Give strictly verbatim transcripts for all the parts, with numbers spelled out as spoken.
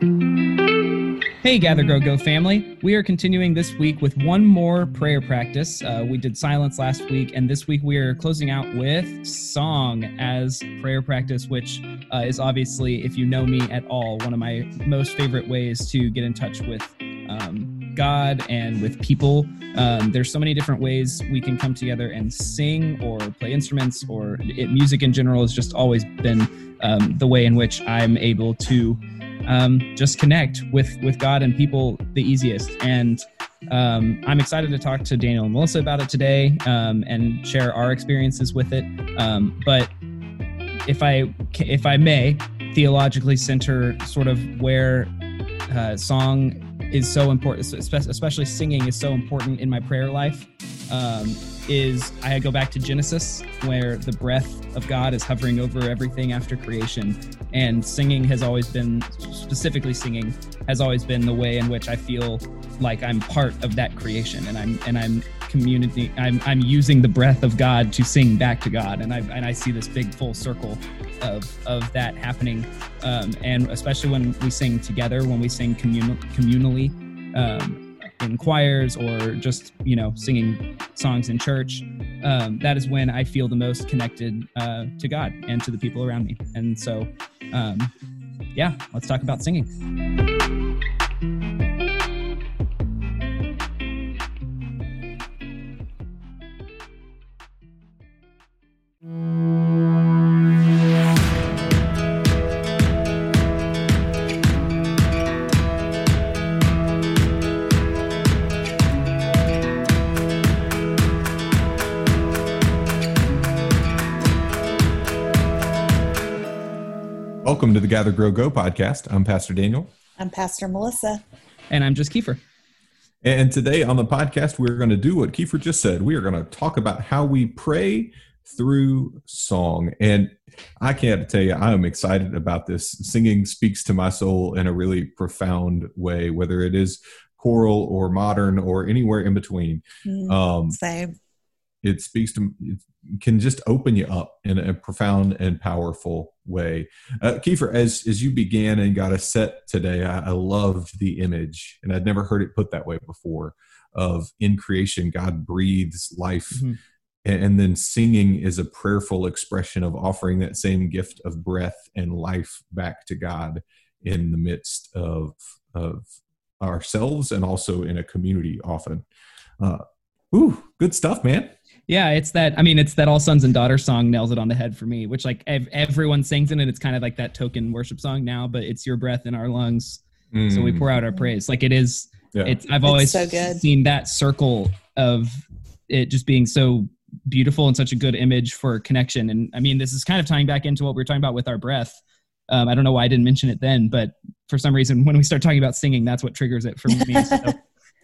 Hey, Gather, Grow, Go family. We are continuing this week with one more prayer practice. Uh, we did silence last week, and this week we are closing out with song as prayer practice, which uh, is obviously, if you know me at all, one of my most favorite ways to get in touch with um, God and with people. Um, there's so many different ways we can come together and sing or play instruments, or it, music in general has just always been um, the way in which I'm able to Um, just connect with, with God and people the easiest. And um, I'm excited to talk to Daniel and Melissa about it today um, and share our experiences with it. Um, but if I, if I may, theologically center sort of where uh, song is so important, especially singing is so important in my prayer life, um, is I go back to Genesis, where the breath of God is hovering over everything after creation. And singing has always been, specifically singing, has always been the way in which I feel like I'm part of that creation, and I'm and I'm community. I'm I'm using the breath of God to sing back to God, and I and I see this big full circle of of that happening, um, and especially when we sing together, when we sing commun- communally um, in choirs, or just you know singing songs in church. Um, that is when I feel the most connected uh, to God and to the people around me. And so, um, yeah, let's talk about singing. Welcome to the Gather, Grow, Go podcast. I'm Pastor Daniel. I'm Pastor Melissa. And I'm just Kiefer. And today on the podcast, we're going to do what Kiefer just said. We are going to talk about how we pray through song. And I can't tell you, I am excited about this. Singing speaks to my soul in a really profound way, whether it is choral or modern or anywhere in between. Mm, um, same. It speaks to, it can just open you up in a profound and powerful way. Uh, Kiefer, as as you began and got us set today, I, I loved the image, and I'd never heard it put that way before, of in creation, God breathes life, mm-hmm. and, and then singing is a prayerful expression of offering that same gift of breath and life back to God in the midst of, of ourselves and also in a community often. Uh, ooh, good stuff, man. Yeah, it's that, I mean, it's that All Sons and Daughters song nails it on the head for me, which like ev- everyone sings in it. It's kind of like that token worship song now, but it's your breath in our lungs. Mm. So we pour out our praise. Like it is, yeah. it's, I've always it's so seen that circle of it just being so beautiful and such a good image for connection. And I mean, this is kind of tying back into what we were talking about with our breath. Um, I don't know why I didn't mention it then, but for some reason, when we start talking about singing, that's what triggers it for me. So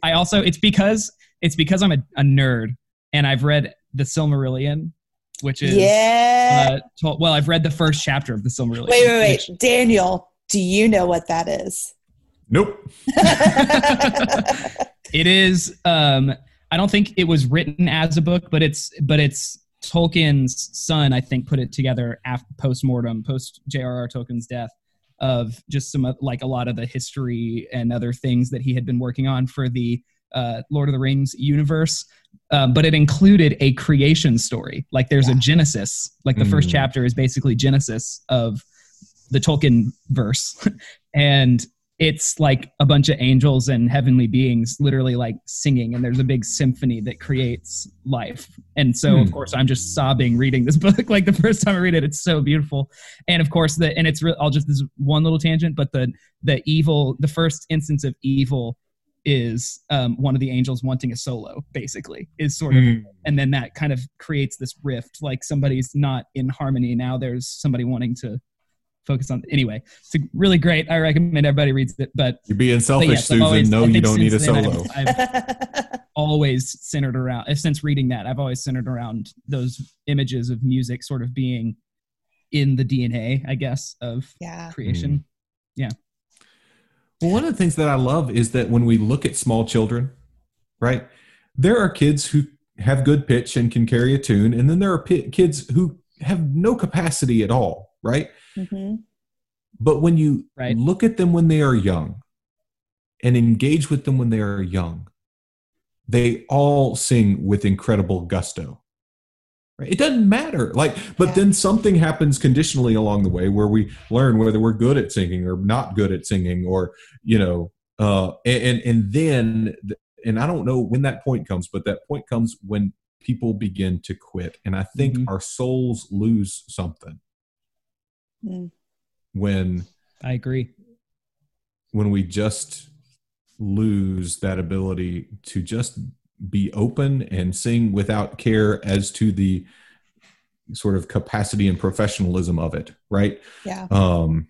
I also, it's because, it's because I'm a, a nerd. And I've read The Silmarillion, which is, yeah. uh, told, well, I've read the first chapter of The Silmarillion. Wait, wait, wait. Which, Daniel, do you know what that is? Nope. It is, um, I don't think it was written as a book, but it's but it's Tolkien's son, I think, put it together after post-mortem, post J R R Tolkien's death, of just some of, like a lot of the history and other things that he had been working on for the Uh, Lord of the Rings universe, um, but it included a creation story. Like there's yeah. a Genesis, like the mm. first chapter is basically Genesis of the Tolkien verse. And it's like a bunch of angels and heavenly beings literally like singing, and there's a big symphony that creates life. And so mm. of course I'm just sobbing reading this book. Like the first time I read it, it's so beautiful. And of course the, and it's real, I'll just, this is one little tangent, but the, the evil, the first instance of evil is um, one of the angels wanting a solo, basically, is sort of, mm. and then that kind of creates this rift, like somebody's not in harmony. Now there's somebody wanting to focus on, anyway, it's really great. I recommend everybody reads it, but. You're being selfish, yes, Susan. Always, no, you don't need a solo. I've, I've always centered around, since reading that, I've always centered around those images of music sort of being in the D N A, I guess, of yeah. creation. Mm. Yeah. Well, one of the things that I love is that when we look at small children, right, there are kids who have good pitch and can carry a tune, and then there are p- kids who have no capacity at all, right? Mm-hmm. But when you right. look at them when they are young and engage with them when they are young, they all sing with incredible gusto. Right? It doesn't matter. Like, but yeah. then something happens conditionally along the way where we learn whether we're good at singing or not good at singing, or, you know, uh, and, and then, and I don't know when that point comes, but that point comes when people begin to quit. And I think mm-hmm. our souls lose something mm. when I agree, when we just lose that ability to just be open and sing without care as to the sort of capacity and professionalism of it. Right. Yeah. Um,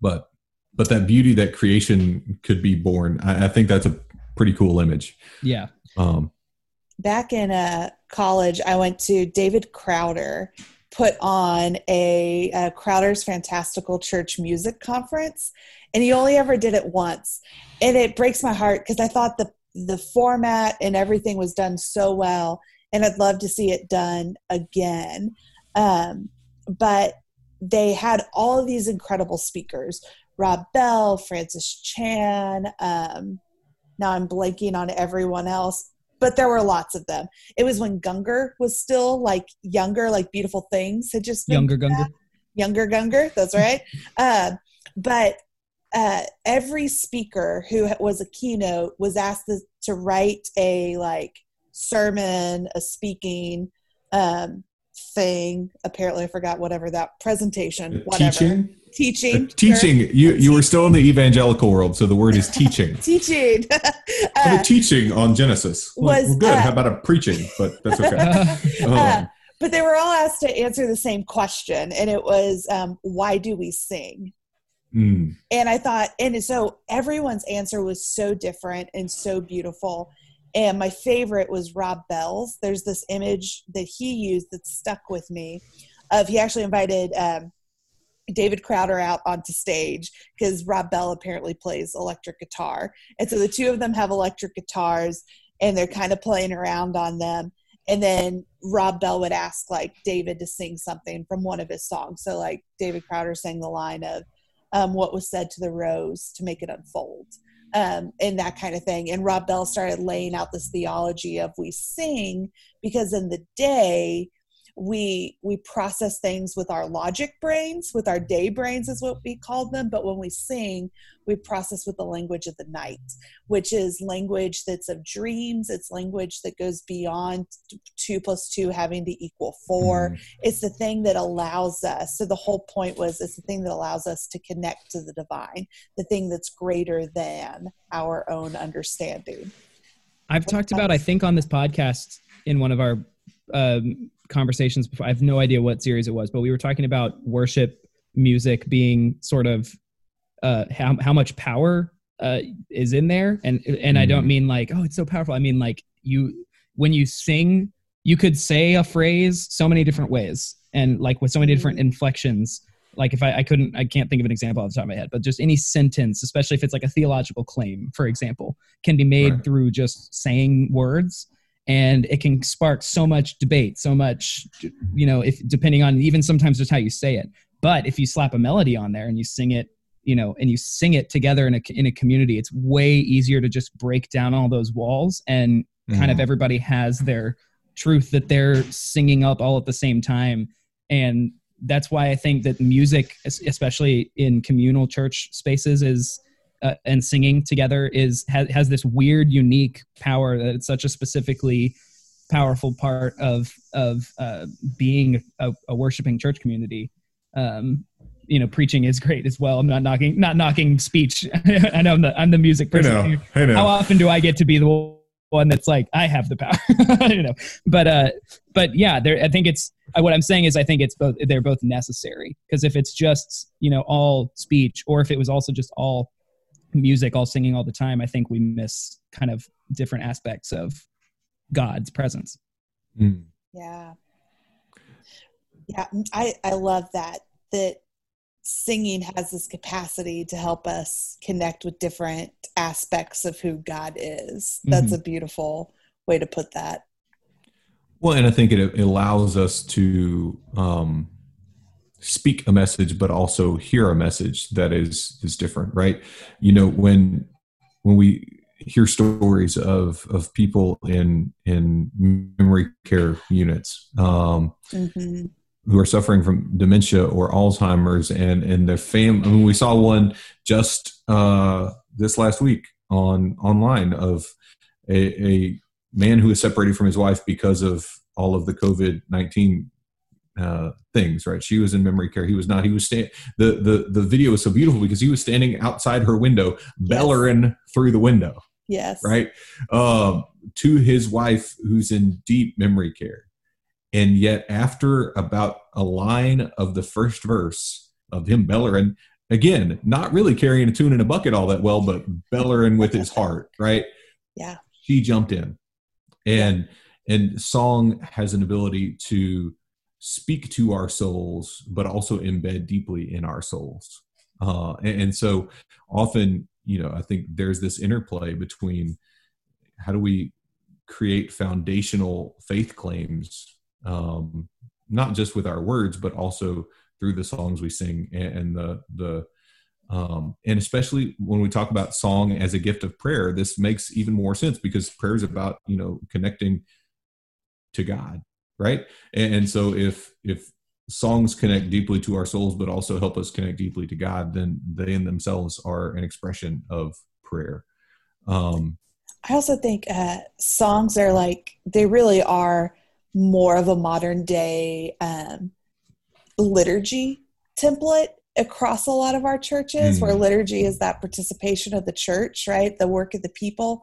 but, but that beauty, that creation could be born. I, I think that's a pretty cool image. Yeah. Um, Back in uh, college, I went to David Crowder put on a, a Crowder's Fantastical Church Music Conference, and he only ever did it once. And it breaks my heart because I thought the, the format and everything was done so well, and I'd love to see it done again. Um, but they had all of these incredible speakers, Rob Bell, Francis Chan. Um, now I'm blanking on everyone else. But there were lots of them. It was when Gungor was still like younger, like Beautiful Things had just been younger Gungor, younger Gungor. That's right. uh, but uh, every speaker who was a keynote was asked to, to write a like sermon, a speaking um, thing. Apparently, I forgot whatever that presentation. Whatever. Teaching. Teaching. Uh, teaching. Or, you you were still in the evangelical world, so the word is teaching. teaching. uh, the teaching on Genesis. Was, well, good. Uh, How about a preaching? But that's okay. um, uh, but they were all asked to answer the same question, and it was, um, why do we sing? Mm. And I thought, and so everyone's answer was so different and so beautiful. And my favorite was Rob Bell's. There's this image that he used that stuck with me of he actually invited um, – David Crowder out onto stage because Rob Bell apparently plays electric guitar. And so the two of them have electric guitars and they're kind of playing around on them. And then Rob Bell would ask like David to sing something from one of his songs. So like David Crowder sang the line of um, what was said to the rose to make it unfold um, and that kind of thing. And Rob Bell started laying out this theology of we sing because in the day, We we process things with our logic brains, with our day brains is what we called them. But when we sing, we process with the language of the night, which is language that's of dreams. It's language that goes beyond two plus two having to equal four. Mm. It's the thing that allows us. So the whole point was it's the thing that allows us to connect to the divine, the thing that's greater than our own understanding. I've talked about, I think on this podcast in one of our um, conversations before. I have no idea what series it was, but we were talking about worship music being sort of uh, how how much power uh, is in there, and and I don't mean like oh it's so powerful. I mean like you when you sing, you could say a phrase so many different ways and like with so many different inflections. Like if I, I couldn't, I can't think of an example off the top of my head, but just any sentence, especially if it's like a theological claim, for example, can be made right. through just saying words. And it can spark so much debate, so much, you know, if depending on even sometimes just how you say it. But if you slap a melody on there and you sing it, you know, and you sing it together in a, in a community, it's way easier to just break down all those walls and mm-hmm. kind of everybody has their truth that they're singing up all at the same time. And that's why I think that music, especially in communal church spaces, is Uh, and singing together is has, has this weird, unique power that it's such a specifically powerful part of of uh, being a, a worshiping church community. Um, you know, preaching is great as well. I'm not knocking not knocking speech. I know I'm the I'm the music person. I know, I know. How often do I get to be the one that's like I have the power? You know, but uh, but yeah, there. I think it's what I'm saying is I think it's both. They're both necessary because if it's just you know all speech or if it was also just all music, all singing all the time, I think we miss kind of different aspects of God's presence. Mm. Yeah. Yeah. I, I love that, that singing has this capacity to help us connect with different aspects of who God is. That's mm-hmm. a beautiful way to put that. Well, and I think it, it allows us to, um, speak a message, but also hear a message that is, is different, right? You know, when, when we hear stories of, of people in, in memory care units, um, mm-hmm. who are suffering from dementia or Alzheimer's and, and their family. I mean, we saw one just, uh, this last week on online of a, a man who was separated from his wife because of all of the COVID nineteen uh, things, right? She was in memory care. He was not. He was sta- the, the, the video was so beautiful because he was standing outside her window, bellering yes. through the window. Yes. Right. Um, to his wife who's in deep memory care. And yet after about a line of the first verse of him bellering, again, not really carrying a tune in a bucket all that well, but bellering with his heart, right? Yeah. She jumped in. And and song has an ability to speak to our souls, but also embed deeply in our souls. Uh, and, and so often, you know, I think there's this interplay between how do we create foundational faith claims, um, not just with our words, but also through the songs we sing and, and the, the, um, and especially when we talk about song as a gift of prayer, this makes even more sense because prayer is about, you know, connecting to God. Right. And, and so if, if songs connect deeply to our souls, but also help us connect deeply to God, then they in themselves are an expression of prayer. Um, I also think, uh, songs are like, they really are more of a modern day, um, liturgy template across a lot of our churches mm. where liturgy is that participation of the church, right? The work of the people.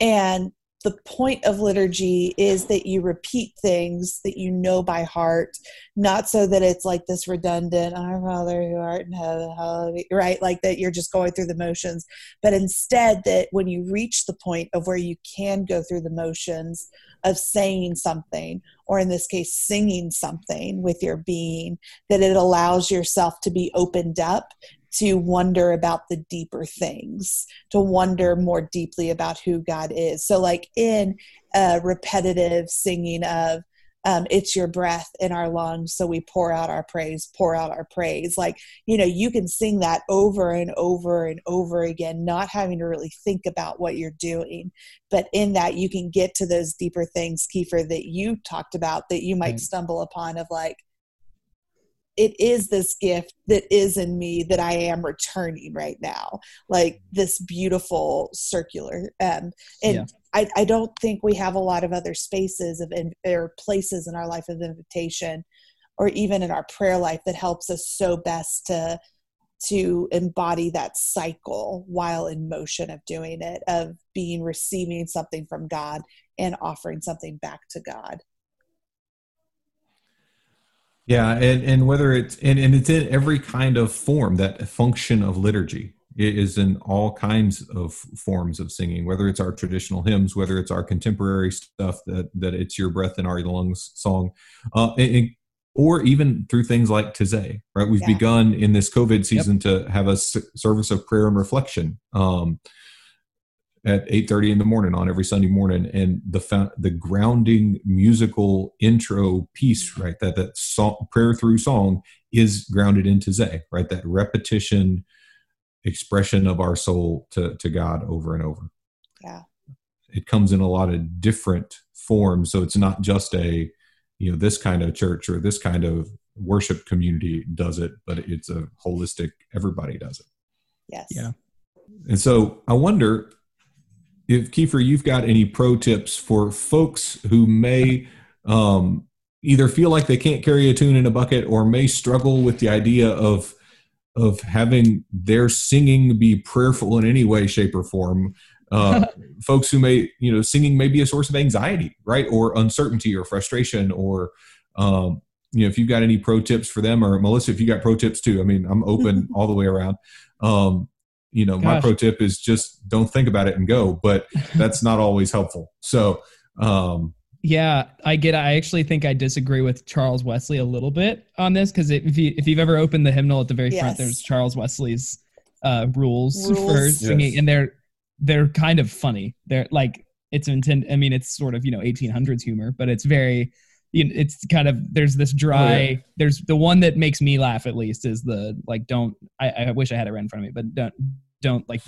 And the point of liturgy is that you repeat things that you know by heart, not so that it's like this redundant, our Father who art in heaven, hallelujah, right? Like that you're just going through the motions, but instead that when you reach the point of where you can go through the motions of saying something, or in this case, singing something with your being, that it allows yourself to be opened up to wonder about the deeper things, to wonder more deeply about who God is. So like in a repetitive singing of, um, it's your breath in our lungs, so we pour out our praise, pour out our praise. Like, you know, you can sing that over and over and over again, not having to really think about what you're doing. But in that, you can get to those deeper things, Kiefer, that you talked about that you might mm-hmm. stumble upon of like, it is this gift that is in me that I am returning right now, like this beautiful circular. Um, and yeah. I, I don't think we have a lot of other spaces of in, or places in our life of invitation, or even in our prayer life, that helps us so best to to embody that cycle while in motion of doing it, of being receiving something from God and offering something back to God. Yeah, and, and whether it's and, and it's in every kind of form, that function of liturgy. It is in all kinds of forms of singing, whether it's our traditional hymns, whether it's our contemporary stuff that that it's your breath in our lungs song, uh, and, or even through things like Tizay, right? We've yeah. begun in this COVID season yep. to have a s- service of prayer and reflection um, at eight thirty in the morning on every Sunday morning. And the, fa- the grounding musical intro piece, right? That, that song, prayer through song, is grounded in Tizay, right? That repetition expression of our soul to, to God over and over. Yeah. It comes in a lot of different forms. So it's not just a, you know, this kind of church or this kind of worship community does it, but it's a holistic, everybody does it. Yes. Yeah. And so I wonder, if Kiefer, you've got any pro tips for folks who may um, either feel like they can't carry a tune in a bucket or may struggle with the idea of of having their singing be prayerful in any way, shape, or form. Uh, folks who may, you know, singing may be a source of anxiety, right? Or uncertainty or frustration or, um, you know, if you've got any pro tips for them, or Melissa, if you got pro tips too. I mean, I'm open all the way around. Um You know, Gosh. my pro tip is just don't think about it and go, but that's not always helpful. So, um, yeah, I get, I actually think I disagree with Charles Wesley a little bit on this. Cause if you, if you've ever opened the hymnal at the very yes. front, there's Charles Wesley's, uh, rules, rules. for singing yes. and they're, they're kind of funny. They're like, it's intended. I mean, it's sort of, you know, eighteen hundreds humor, but it's very you know, it's kind of, there's this dry, oh, yeah. there's the one that makes me laugh at least is the, like, don't, I, I wish I had it right in front of me, but don't, don't like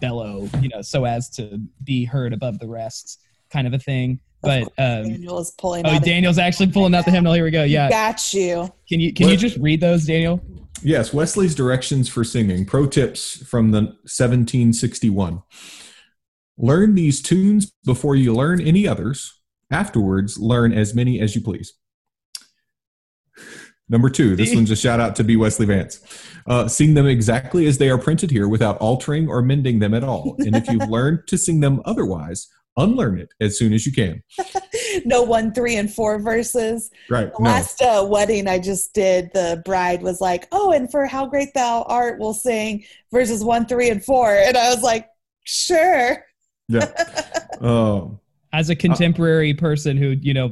bellow, you know, so as to be heard above the rest kind of a thing. But um, Daniel is pulling. Oh, Daniel's actually pulling out the hymnal. Here we go. Yeah, got you. Can you can you just read those, Daniel? Yes, Wesley's directions for singing. Pro tips from the seventeen sixty-one. Learn these tunes before you learn any others. Afterwards, learn as many as you please. Number two, this one's a shout out to B. Wesley Vance. Uh, sing them exactly as they are printed here, without altering or mending them at all. And if you've learned to sing them otherwise, unlearn it as soon as you can. No one, three, and four verses. Right. The no. last uh, wedding I just did, the bride was like, oh, and for how great thou art, we'll sing verses one, three, and four. And I was like, sure. Yeah. Um, As a contemporary uh, person who, you know,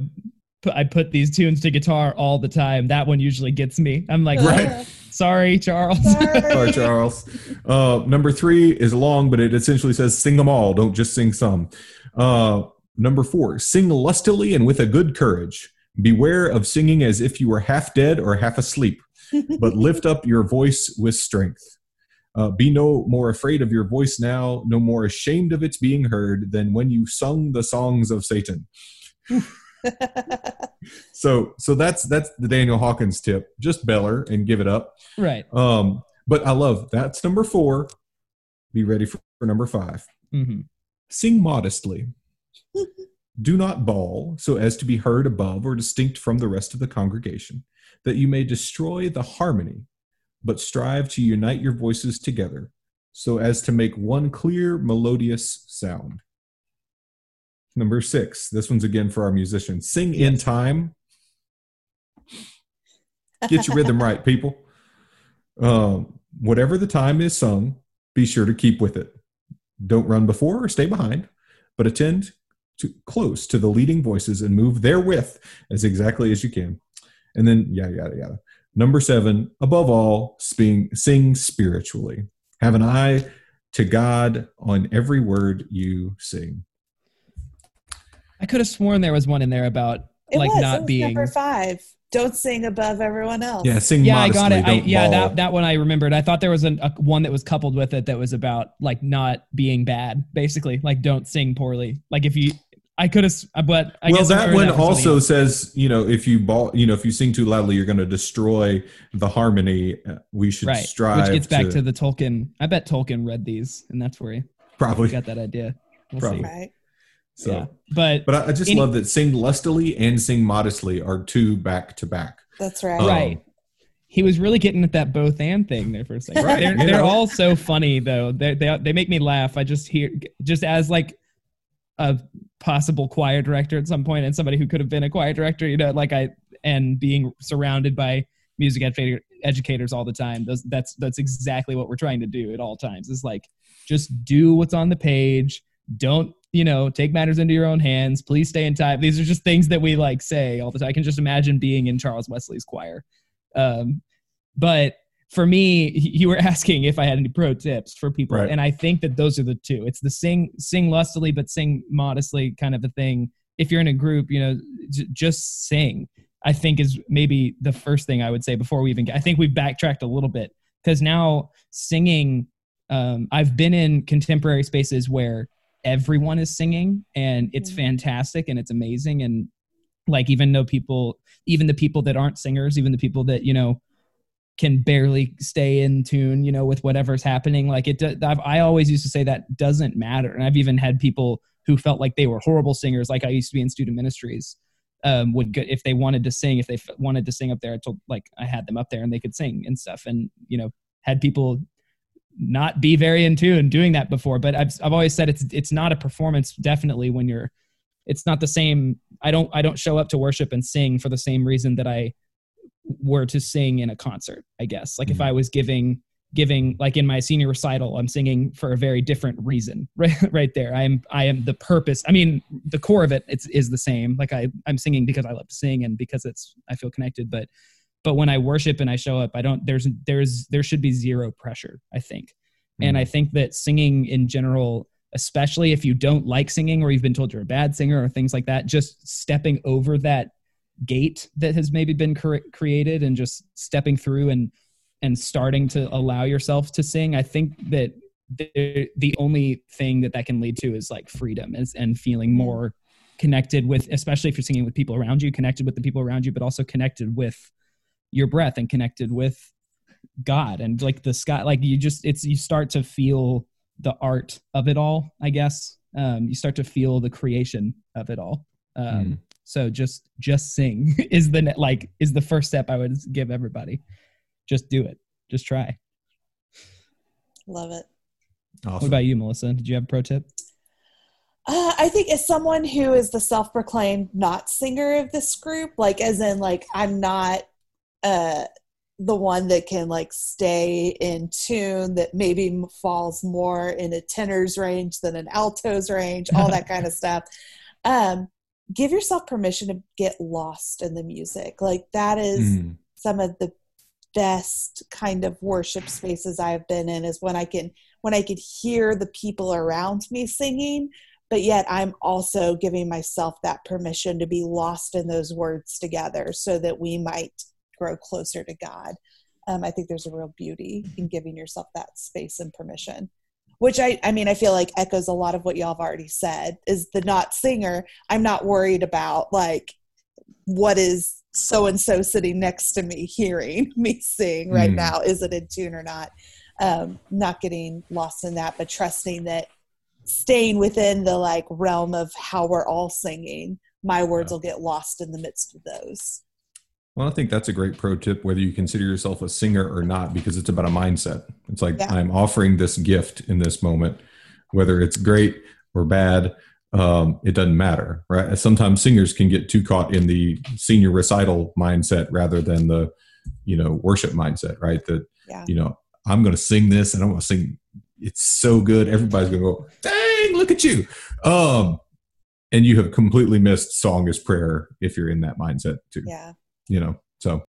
p- I put these tunes to guitar all the time, that one usually gets me. I'm like, right. Uh, Sorry, Charles. Sorry, Sorry Charles. Uh, number three is long, but it essentially says sing them all. Don't just sing some. Uh, number four, sing lustily and with a good courage. Beware of singing as if you were half dead or half asleep, but lift up your voice with strength. Uh, be no more afraid of your voice now, no more ashamed of its being heard than when you sung the songs of Satan. so so that's that's the Daniel Hawkins tip. Just beller and give it up. Right. Um, but I love that's number four. Be ready for, for number five. Mm-hmm. Sing modestly. Do not bawl so as to be heard above or distinct from the rest of the congregation, that you may destroy the harmony, but strive to unite your voices together so as to make one clear melodious sound. Number six, this one's again for our musicians. Sing in time. Get your rhythm right, people. Um, whatever the time is sung, be sure to keep with it. Don't run before or stay behind, but attend to, close to the leading voices and move therewith as exactly as you can. And then yada, yada, yada. Number seven, above all, sing, sing spiritually. Have an eye to God on every word you sing. I could have sworn there was one in there about it like was, not it was being number five. Don't sing above everyone else. Yeah, sing yeah, modestly. I got it. I, yeah, that, that one I remembered. I thought there was an, a, one that was coupled with it that was about like not being bad, basically. Like don't sing poorly. Like if you, I could have, but I well, guess that one that also says, you know, if you ball, you know, if you sing too loudly, you're going to destroy the harmony. We should right. strive. Which gets back to, to the Tolkien. I bet Tolkien read these, and that's where he probably got that idea. We'll probably. See. Right. So, yeah, but but I just any, love that sing lustily and sing modestly are two back to back. That's right. Um, right. He was really getting at that both and thing there for a second. Right. They're, they're all so funny though. They they they make me laugh. I just hear just as like a possible choir director at some point and somebody who could have been a choir director, you know, like I and being surrounded by music ed- educators all the time. Those that's that's exactly what we're trying to do at all times. It's like just do what's on the page. Don't you know, take matters into your own hands. Please stay in time. These are just things that we like say all the time. I can just imagine being in Charles Wesley's choir. Um, but for me, you were asking if I had any pro tips for people. Right. And I think that those are the two. It's the sing, sing lustily, but sing modestly kind of a thing. If you're in a group, you know, j- just sing, I think is maybe the first thing I would say before we even get, I think we've backtracked a little bit because now singing, um, I've been in contemporary spaces where everyone is singing and it's fantastic and it's amazing. And like, even though people, even the people that aren't singers, even the people that, you know, can barely stay in tune, you know, with whatever's happening. Like it, do, I've, I always used to say that doesn't matter. And I've even had people who felt like they were horrible singers. Like I used to be in student ministries, um, would go, if they wanted to sing, if they f- wanted to sing up there, I told like I had them up there and they could sing and stuff. And, you know, had people not be very in tune doing that before, but I've I've always said it's it's not a performance. Definitely, when you're, it's not the same. I don't I don't show up to worship and sing for the same reason that I were to sing in a concert. I guess like mm-hmm. if I was giving giving like in my senior recital, I'm singing for a very different reason. Right right there, I am I am the purpose. I mean, the core of it it's is the same. Like I I'm singing because I love to sing and because it's I feel connected, but. But when I worship and I show up, I don't, there's, there's, there should be zero pressure, I think. Mm-hmm. And I think that singing in general, especially if you don't like singing or you've been told you're a bad singer or things like that, just stepping over that gate that has maybe been cre- created and just stepping through and and starting to allow yourself to sing. I think that the, the only thing that that can lead to is like freedom and, and feeling more connected with, especially if you're singing with people around you, connected with the people around you, but also connected with your breath and connected with God and like the sky. Like you just, it's, you start to feel the art of it all, I guess. Um, you start to feel the creation of it all. Um, mm. So just, just sing is the, like, is the first step I would give everybody. Just do it. Just try. Love it. Awesome. What about you, Melissa? Did you have a pro tip? Uh, I think as someone who is the self-proclaimed not singer of this group, like as in like, I'm not uh, the one that can like stay in tune, that maybe falls more in a tenor's range than an alto's range, all that kind of stuff. Um, give yourself permission to get lost in the music. Like that is mm. some of the best kind of worship spaces I've been in, is when I can, when I could hear the people around me singing, but yet I'm also giving myself that permission to be lost in those words together so that we might grow closer to God. Um, I think there's a real beauty in giving yourself that space and permission, which I, I mean, I feel like echoes a lot of what y'all have already said, is the not singer. I'm not worried about like, what is so-and-so sitting next to me hearing me sing right mm. now? Is it in tune or not? Um, not getting lost in that, but trusting that, staying within the like realm of how we're all singing, my words yeah. will get lost in the midst of those. Well, I think that's a great pro tip, whether you consider yourself a singer or not, because it's about a mindset. It's like, yeah. I'm offering this gift in this moment, whether it's great or bad. Um, it doesn't matter, right? Sometimes singers can get too caught in the senior recital mindset rather than the, you know, worship mindset, right? That, yeah. you know, I'm going to sing this and I'm going to sing. It's so good. Everybody's going to go, dang, look at you. Um, and you have completely missed song is prayer if you're in that mindset too. Yeah. You know, so.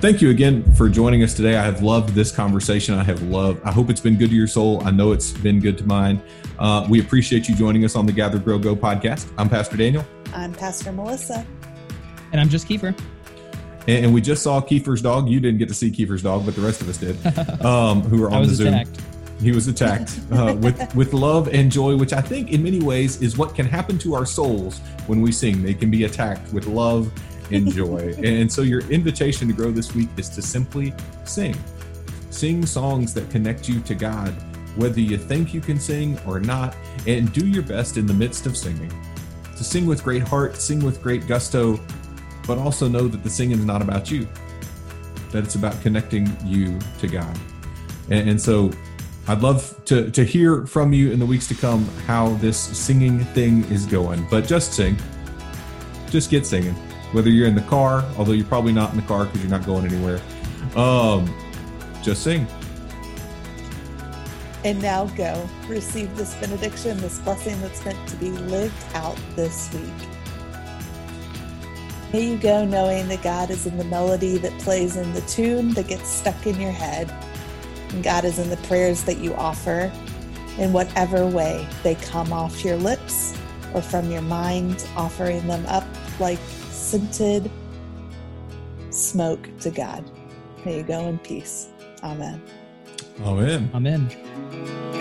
Thank you again for joining us today. I have loved this conversation. I have loved, I hope it's been good to your soul. I know it's been good to mine. Uh, we appreciate you joining us on the Gather, Grow, Go podcast. I'm Pastor Daniel. I'm Pastor Melissa. And I'm just Kiefer. And, and we just saw Kiefer's dog. You didn't get to see Kiefer's dog, but the rest of us did, um, who were on the Zoom. Attacked. He was attacked uh, with, with love and joy, which I think in many ways is what can happen to our souls when we sing. They can be attacked with love and joy. And so your invitation to grow this week is to simply sing. Sing songs that connect you to God, whether you think you can sing or not, and do your best in the midst of singing. To sing with great heart, sing with great gusto, but also know that the singing is not about you, that it's about connecting you to God. And, and so I'd love to, to hear from you in the weeks to come how this singing thing is going. But just sing. Just get singing. Whether you're in the car, although you're probably not in the car because you're not going anywhere. Um, just sing. And now go. Receive this benediction, this blessing that's meant to be lived out this week. May you go knowing that God is in the melody that plays in the tune that gets stuck in your head. And God is in the prayers that you offer, in whatever way they come off your lips or from your mind, offering them up like scented smoke to God. May you go in peace. Amen. Amen. Amen.